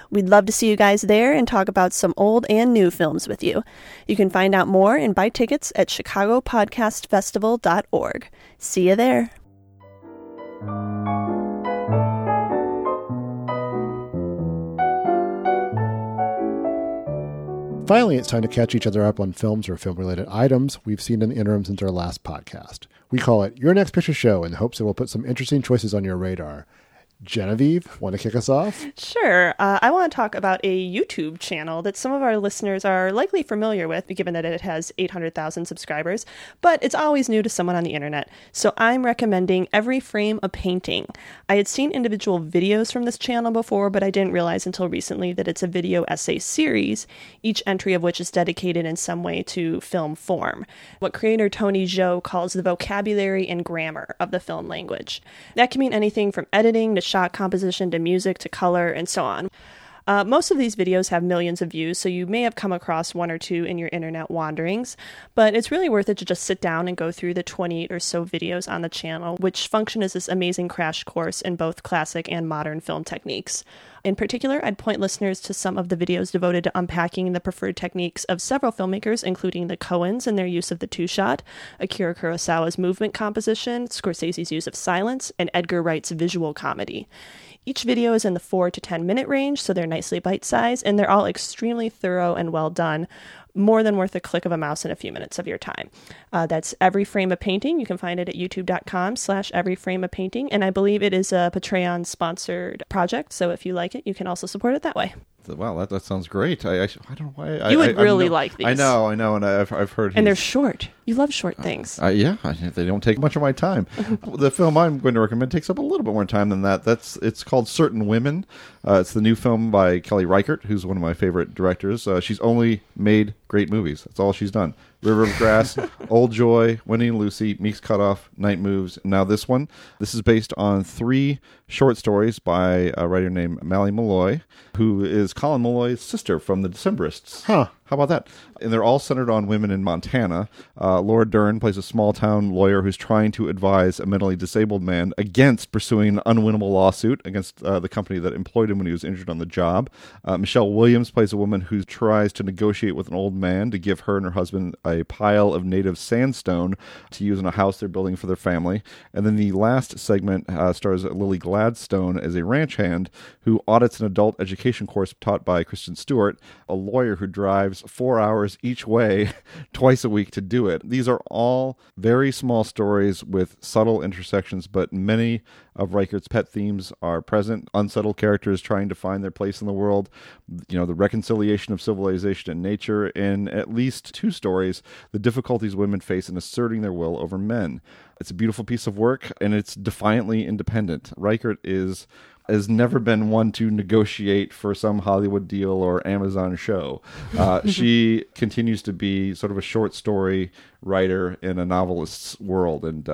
We'd love to see you guys there and talk about some old and new films with you. You can find out more and buy tickets at chicagopodcastfestival.org. See you there. Finally, it's time to catch each other up on films or film-related items we've seen in the interim since our last podcast. We call it Your Next Picture Show in the hopes that we'll put some interesting choices on your radar. Genevieve, want to kick us off? Sure. I want to talk about a YouTube channel that some of our listeners are likely familiar with, given that it has 800,000 subscribers, but it's always new to someone on the internet. So I'm recommending Every Frame a Painting. I had seen individual videos from this channel before, but I didn't realize until recently that it's a video essay series, each entry of which is dedicated in some way to film form, what creator Tony Zhou calls the vocabulary and grammar of the film language. That can mean anything from editing to shot composition to music to color and so on. Most of these videos have millions of views, so you may have come across one or two in your internet wanderings, but it's really worth it to just sit down and go through the 28 or so videos on the channel, which function as this amazing crash course in both classic and modern film techniques. In particular, I'd point listeners to some of the videos devoted to unpacking the preferred techniques of several filmmakers, including the Coens and their use of the two-shot, Akira Kurosawa's movement composition, Scorsese's use of silence, and Edgar Wright's visual comedy. Each video is in the 4 to 10 minute range, so they're nicely bite-sized, and they're all extremely thorough and well done, more than worth a click of a mouse and a few minutes of your time. That's Every Frame a Painting. You can find it at youtube.com/everyframeapainting, and I believe it is a Patreon-sponsored project, so if you like it, you can also support it that way. Wow, that sounds great. I don't know why. You would really like these. I know, and I've heard. And they're short. You love short things. Yeah, they don't take much of my time. The film I'm going to recommend takes up a little bit more time than that. It's called Certain Women. It's the new film by Kelly Reichardt, who's one of my favorite directors. She's only made great movies. That's all she's done. River of Grass, Old Joy, Wendy and Lucy, Meek's Cutoff, Night Moves, now this one. This is based on 3 short stories by a writer named Mally Malloy, who is Colin Malloy's sister from The Decemberists. Huh. How about that? And they're all centered on women in Montana. Laura Dern plays a small-town lawyer who's trying to advise a mentally disabled man against pursuing an unwinnable lawsuit against the company that employed him when he was injured on the job. Michelle Williams plays a woman who tries to negotiate with an old man to give her and her husband a pile of native sandstone to use in a house they're building for their family. And then the last segment stars Lily Gladstone as a ranch hand who audits an adult education course taught by Kristen Stewart, a lawyer who drives 4 hours each way twice a week to do it. These are all very small stories with subtle intersections, but many of Reichert's pet themes are present. Unsettled characters trying to find their place in the world, the reconciliation of civilization and nature, and at least 2 stories, the difficulties women face in asserting their will over men. It's a beautiful piece of work, and it's defiantly independent. Reichert has never been one to negotiate for some Hollywood deal or Amazon show. She continues to be sort of a short story writer in a novelist's world. And,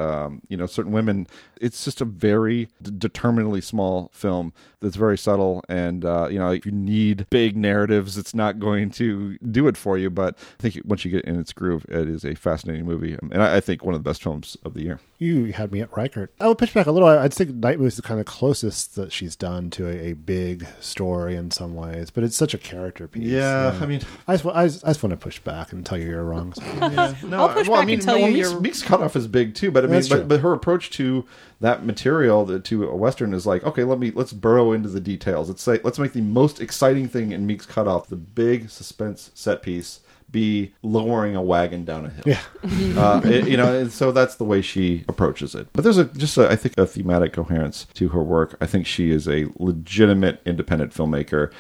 Certain Women, it's just a very determinedly small film that's very subtle. And, if you need big narratives, it's not going to do it for you. But I think once you get in its groove, it is a fascinating movie. And I think one of the best films of the year. You had me at Reichert. I will pitch back a little. I think Night Moves is kind of closest that she's done to a big story in some ways. But it's such a character piece. Yeah, you know? I mean, I just want to push back and tell you you're wrong. Yeah. No, Meek's Cutoff is big too, but I mean, but her approach to that material, to a Western, is like, okay, let's burrow into the details. Let's make the most exciting thing in Meek's Cutoff, the big suspense set piece, be lowering a wagon down a hill. Yeah. And so that's the way she approaches it. But there's I think a thematic coherence to her work. I think she is a legitimate independent filmmaker.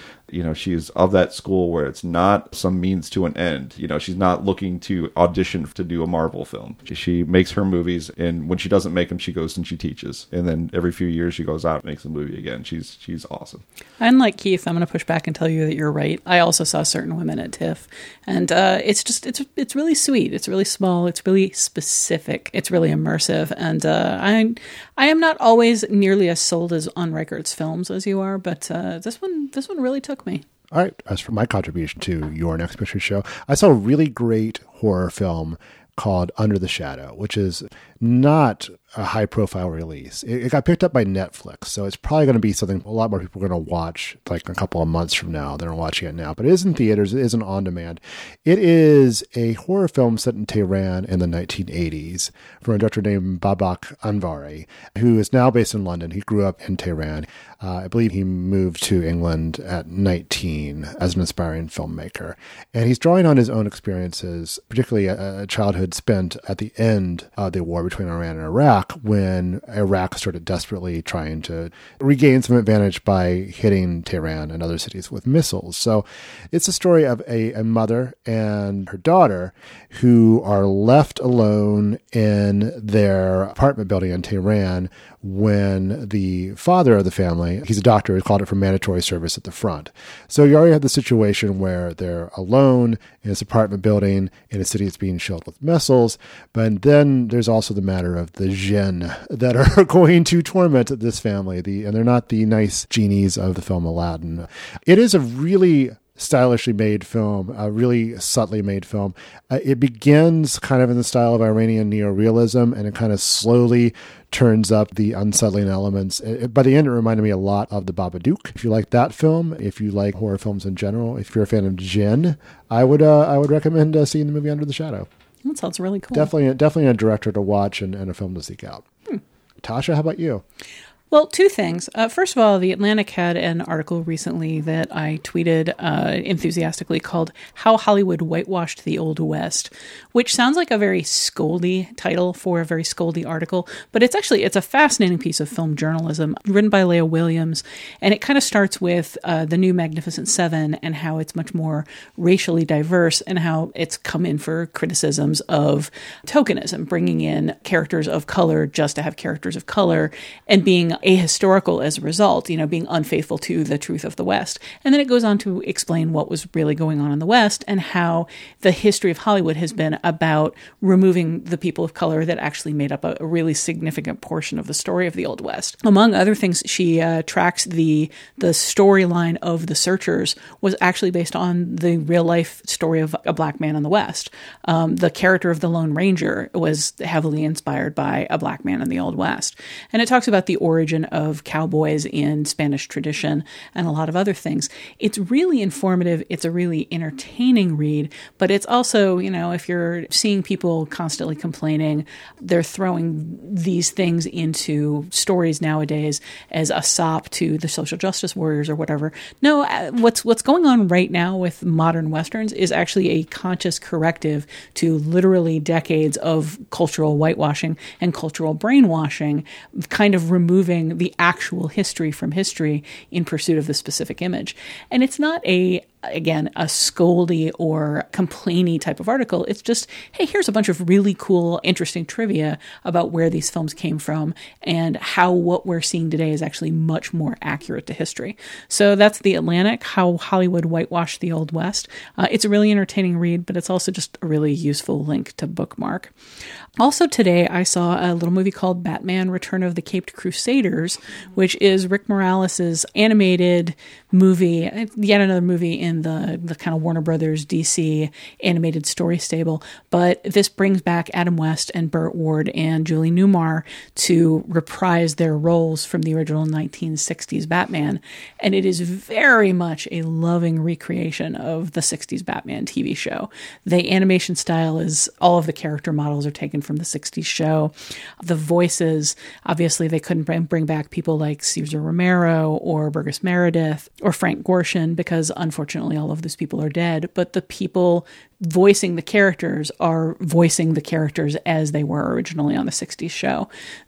She is of that school where it's not some means to an end. She's not looking to audition to do a Marvel film. She makes her movies, and when she doesn't make them, she goes and she teaches. And then every few years, she goes out and makes a movie again. She's awesome. Unlike Keith, I'm going to push back and tell you that you're right. I also saw Certain Women at TIFF, and it's really sweet. It's really small. It's really specific. It's really immersive. And I am not always nearly as sold as on Reichert's films as you are, but this one really took me. All right. As for my contribution to Your Next Picture Show, I saw a really great horror film called Under the Shadow, which is not a high-profile release. It got picked up by Netflix, so it's probably going to be something a lot more people are going to watch like a couple of months from now than are watching it now. But it is in theaters. It isn't on demand. It is a horror film set in Tehran in the 1980s from a director named Babak Anvari, who is now based in London. He grew up in Tehran. I believe he moved to England at 19 as an aspiring filmmaker. And he's drawing on his own experiences, particularly a childhood spent at the end of the war between Iran and Iraq, when Iraq started desperately trying to regain some advantage by hitting Tehran and other cities with missiles. So it's a story of a mother and her daughter who are left alone in their apartment building in Tehran when the father of the family, he's a doctor, who called it for mandatory service at the front. So you already have the situation where they're alone in this apartment building in a city that's being shelled with missiles, but then there's also the matter of the jinn that are going to torment this family. And they're not the nice genies of the film Aladdin. It is a really stylishly made film, a really subtly made film. It begins kind of in the style of Iranian neorealism, and it kind of slowly turns up the unsettling elements. By the end, it reminded me a lot of The Babadook. If you like that film, if you like horror films in general, if you're a fan of jinn, I would recommend seeing the movie Under the Shadow. That sounds really cool. Definitely a director to watch and a film to seek out. Tasha, how about you? Well, two things. First of all, The Atlantic had an article recently that I tweeted enthusiastically called How Hollywood Whitewashed the Old West, which sounds like a very scoldy title for a very scoldy article, but it's a fascinating piece of film journalism written by Leah Williams, and it kind of starts with the new Magnificent Seven and how it's much more racially diverse and how it's come in for criticisms of tokenism, bringing in characters of color just to have characters of color and being ahistorical as a result, being unfaithful to the truth of the West. And then it goes on to explain what was really going on in the West and how the history of Hollywood has been about removing the people of color that actually made up a really significant portion of the story of the Old West. Among other things, she tracks the storyline of The Searchers was actually based on the real life story of a black man in the West. The character of the Lone Ranger was heavily inspired by a black man in the Old West. And it talks about the origin of cowboys in Spanish tradition and a lot of other things. It's really informative. It's a really entertaining read, but it's also, if you're seeing people constantly complaining, they're throwing these things into stories nowadays as a sop to the social justice warriors or whatever. No, what's going on right now with modern Westerns is actually a conscious corrective to literally decades of cultural whitewashing and cultural brainwashing, kind of removing the actual history from history in pursuit of the specific image. And it's not a scoldy or complainy type of article. It's just, hey, here's a bunch of really cool, interesting trivia about where these films came from and how what we're seeing today is actually much more accurate to history. So that's The Atlantic, How Hollywood Whitewashed the Old West. It's a really entertaining read, but it's also just a really useful link to bookmark. Also today, I saw a little movie called Batman Return of the Caped Crusaders, which is Rick Morales's animated movie, yet another movie in the kind of Warner Brothers DC animated story stable. But this brings back Adam West and Burt Ward and Julie Newmar to reprise their roles from the original 1960s Batman. And it is very much a loving recreation of the 60s Batman TV show. The animation style is all of the character models are taken from the 60s show. The voices, obviously they couldn't bring back people like Cesar Romero or Burgess Meredith or Frank Gorshin because unfortunately, all of those people are dead, but the people voicing the characters are voicing the characters as they were originally on the 60s show.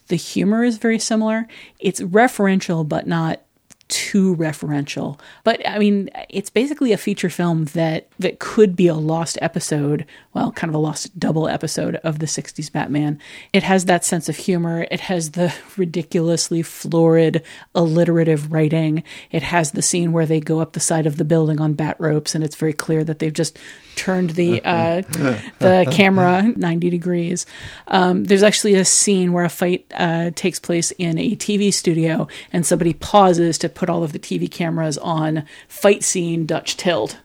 The humor is very similar. It's referential, but not too referential. But I mean, it's basically a feature film that could be a lost episode, well, kind of a lost double episode of the 60s Batman. It has that sense of humor. It has the ridiculously florid, alliterative writing. It has the scene where they go up the side of the building on bat ropes, and it's very clear that they've just turned the camera 90 degrees. There's actually a scene where a fight takes place in a TV studio, and somebody pauses to put all of the TV cameras on fight scene Dutch tilt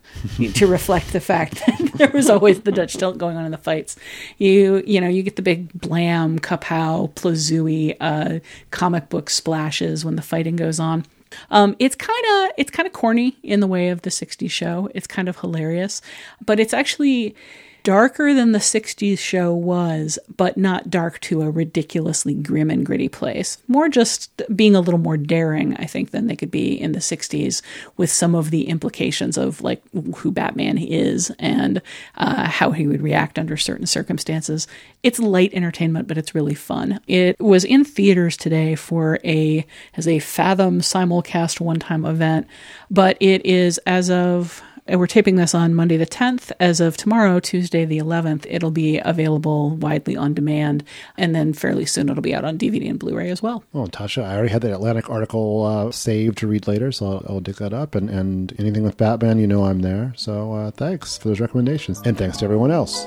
to reflect the fact that there was always the Dutch tilt going on in the fights. You get the big blam, kapow, plazooey, comic book splashes when the fighting goes on. It's kind of corny in the way of the 60s show. It's kind of hilarious, but it's actually darker than the 60s show was, but not dark to a ridiculously grim and gritty place. More just being a little more daring, I think, than they could be in the 60s with some of the implications of like who Batman is and how he would react under certain circumstances. It's light entertainment, but it's really fun. It was in theaters today for as a Fathom simulcast one-time event, but it is as of... And we're taping this on Monday the 10th. As of tomorrow, Tuesday the 11th, it'll be available widely on demand. And then fairly soon it'll be out on DVD and Blu-ray as well. Oh, Tasha, I already had that Atlantic article saved to read later, so I'll dig that up. And anything with Batman, you know I'm there. So thanks for those recommendations. And thanks to everyone else.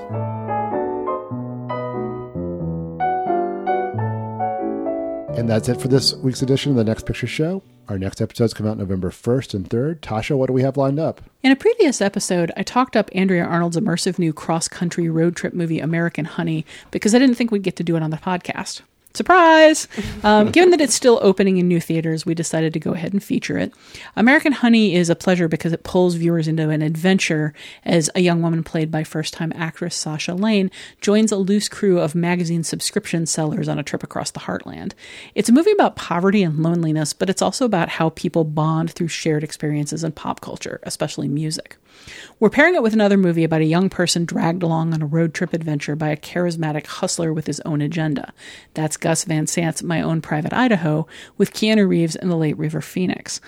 And that's it for this week's edition of The Next Picture Show. Our next episodes come out November 1st and 3rd. Tasha, what do we have lined up? In a previous episode, I talked up Andrea Arnold's immersive new cross-country road trip movie, American Honey, because I didn't think we'd get to do it on the podcast. Surprise! Given that it's still opening in new theaters, we decided to go ahead and feature it. American Honey is a pleasure because it pulls viewers into an adventure as a young woman played by first-time actress Sasha Lane joins a loose crew of magazine subscription sellers on a trip across the heartland. It's a movie about poverty and loneliness, but it's also about how people bond through shared experiences in pop culture, especially music. We're pairing it with another movie about a young person dragged along on a road trip adventure by a charismatic hustler with his own agenda. That's Gus Van Sant's My Own Private Idaho with Keanu Reeves and the late River Phoenix.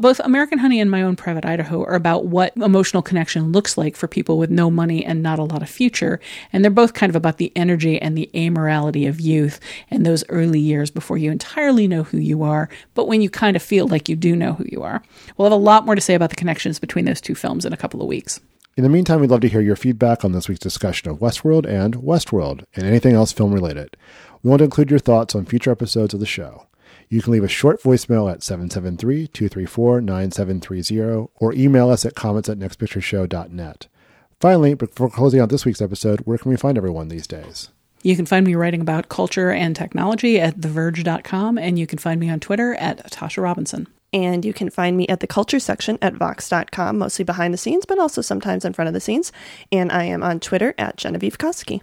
Both American Honey and My Own Private Idaho are about what emotional connection looks like for people with no money and not a lot of future, and they're both kind of about the energy and the amorality of youth and those early years before you entirely know who you are, but when you kind of feel like you do know who you are. We'll have a lot more to say about the connections between those two films in a couple of weeks. In the meantime, we'd love to hear your feedback on this week's discussion of Westworld and anything else film related. We want to include your thoughts on future episodes of the show. You can leave a short voicemail at 773-234-9730 or email us at comments@nextpictureshow.net. Finally, before closing out this week's episode, where can we find everyone these days? You can find me writing about culture and technology at theverge.com, and you can find me on Twitter at Tasha Robinson. And you can find me at the culture section at vox.com, mostly behind the scenes, but also sometimes in front of the scenes. And I am on Twitter at Genevieve Koski.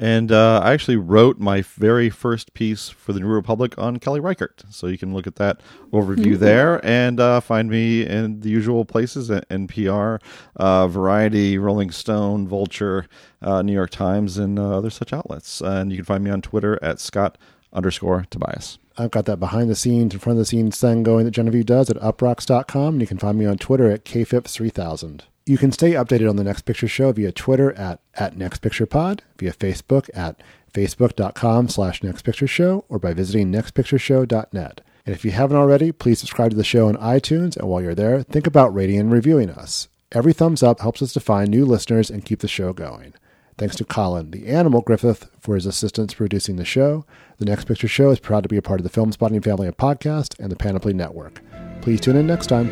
And I actually wrote my very first piece for the New Republic on Kelly Reichardt. So you can look at that overview there and find me in the usual places at NPR, Variety, Rolling Stone, Vulture, New York Times, and other such outlets. And you can find me on Twitter at Scott_Tobias. I've got that behind the scenes, in front of the scenes thing going that Genevieve does at uprocks.com. And you can find me on Twitter at KFIP3000. You can stay updated on The Next Picture Show via Twitter at NextPicturePod, via Facebook at facebook.com/NextPictureShow, or by visiting nextpictureshow.net. And if you haven't already, please subscribe to the show on iTunes, and while you're there, think about rating and reviewing us. Every thumbs up helps us to find new listeners and keep the show going. Thanks to Colin, the Animal Griffith, for his assistance producing the show. The Next Picture Show is proud to be a part of the Film Spotting family of podcasts and the Panoply Network. Please tune in next time.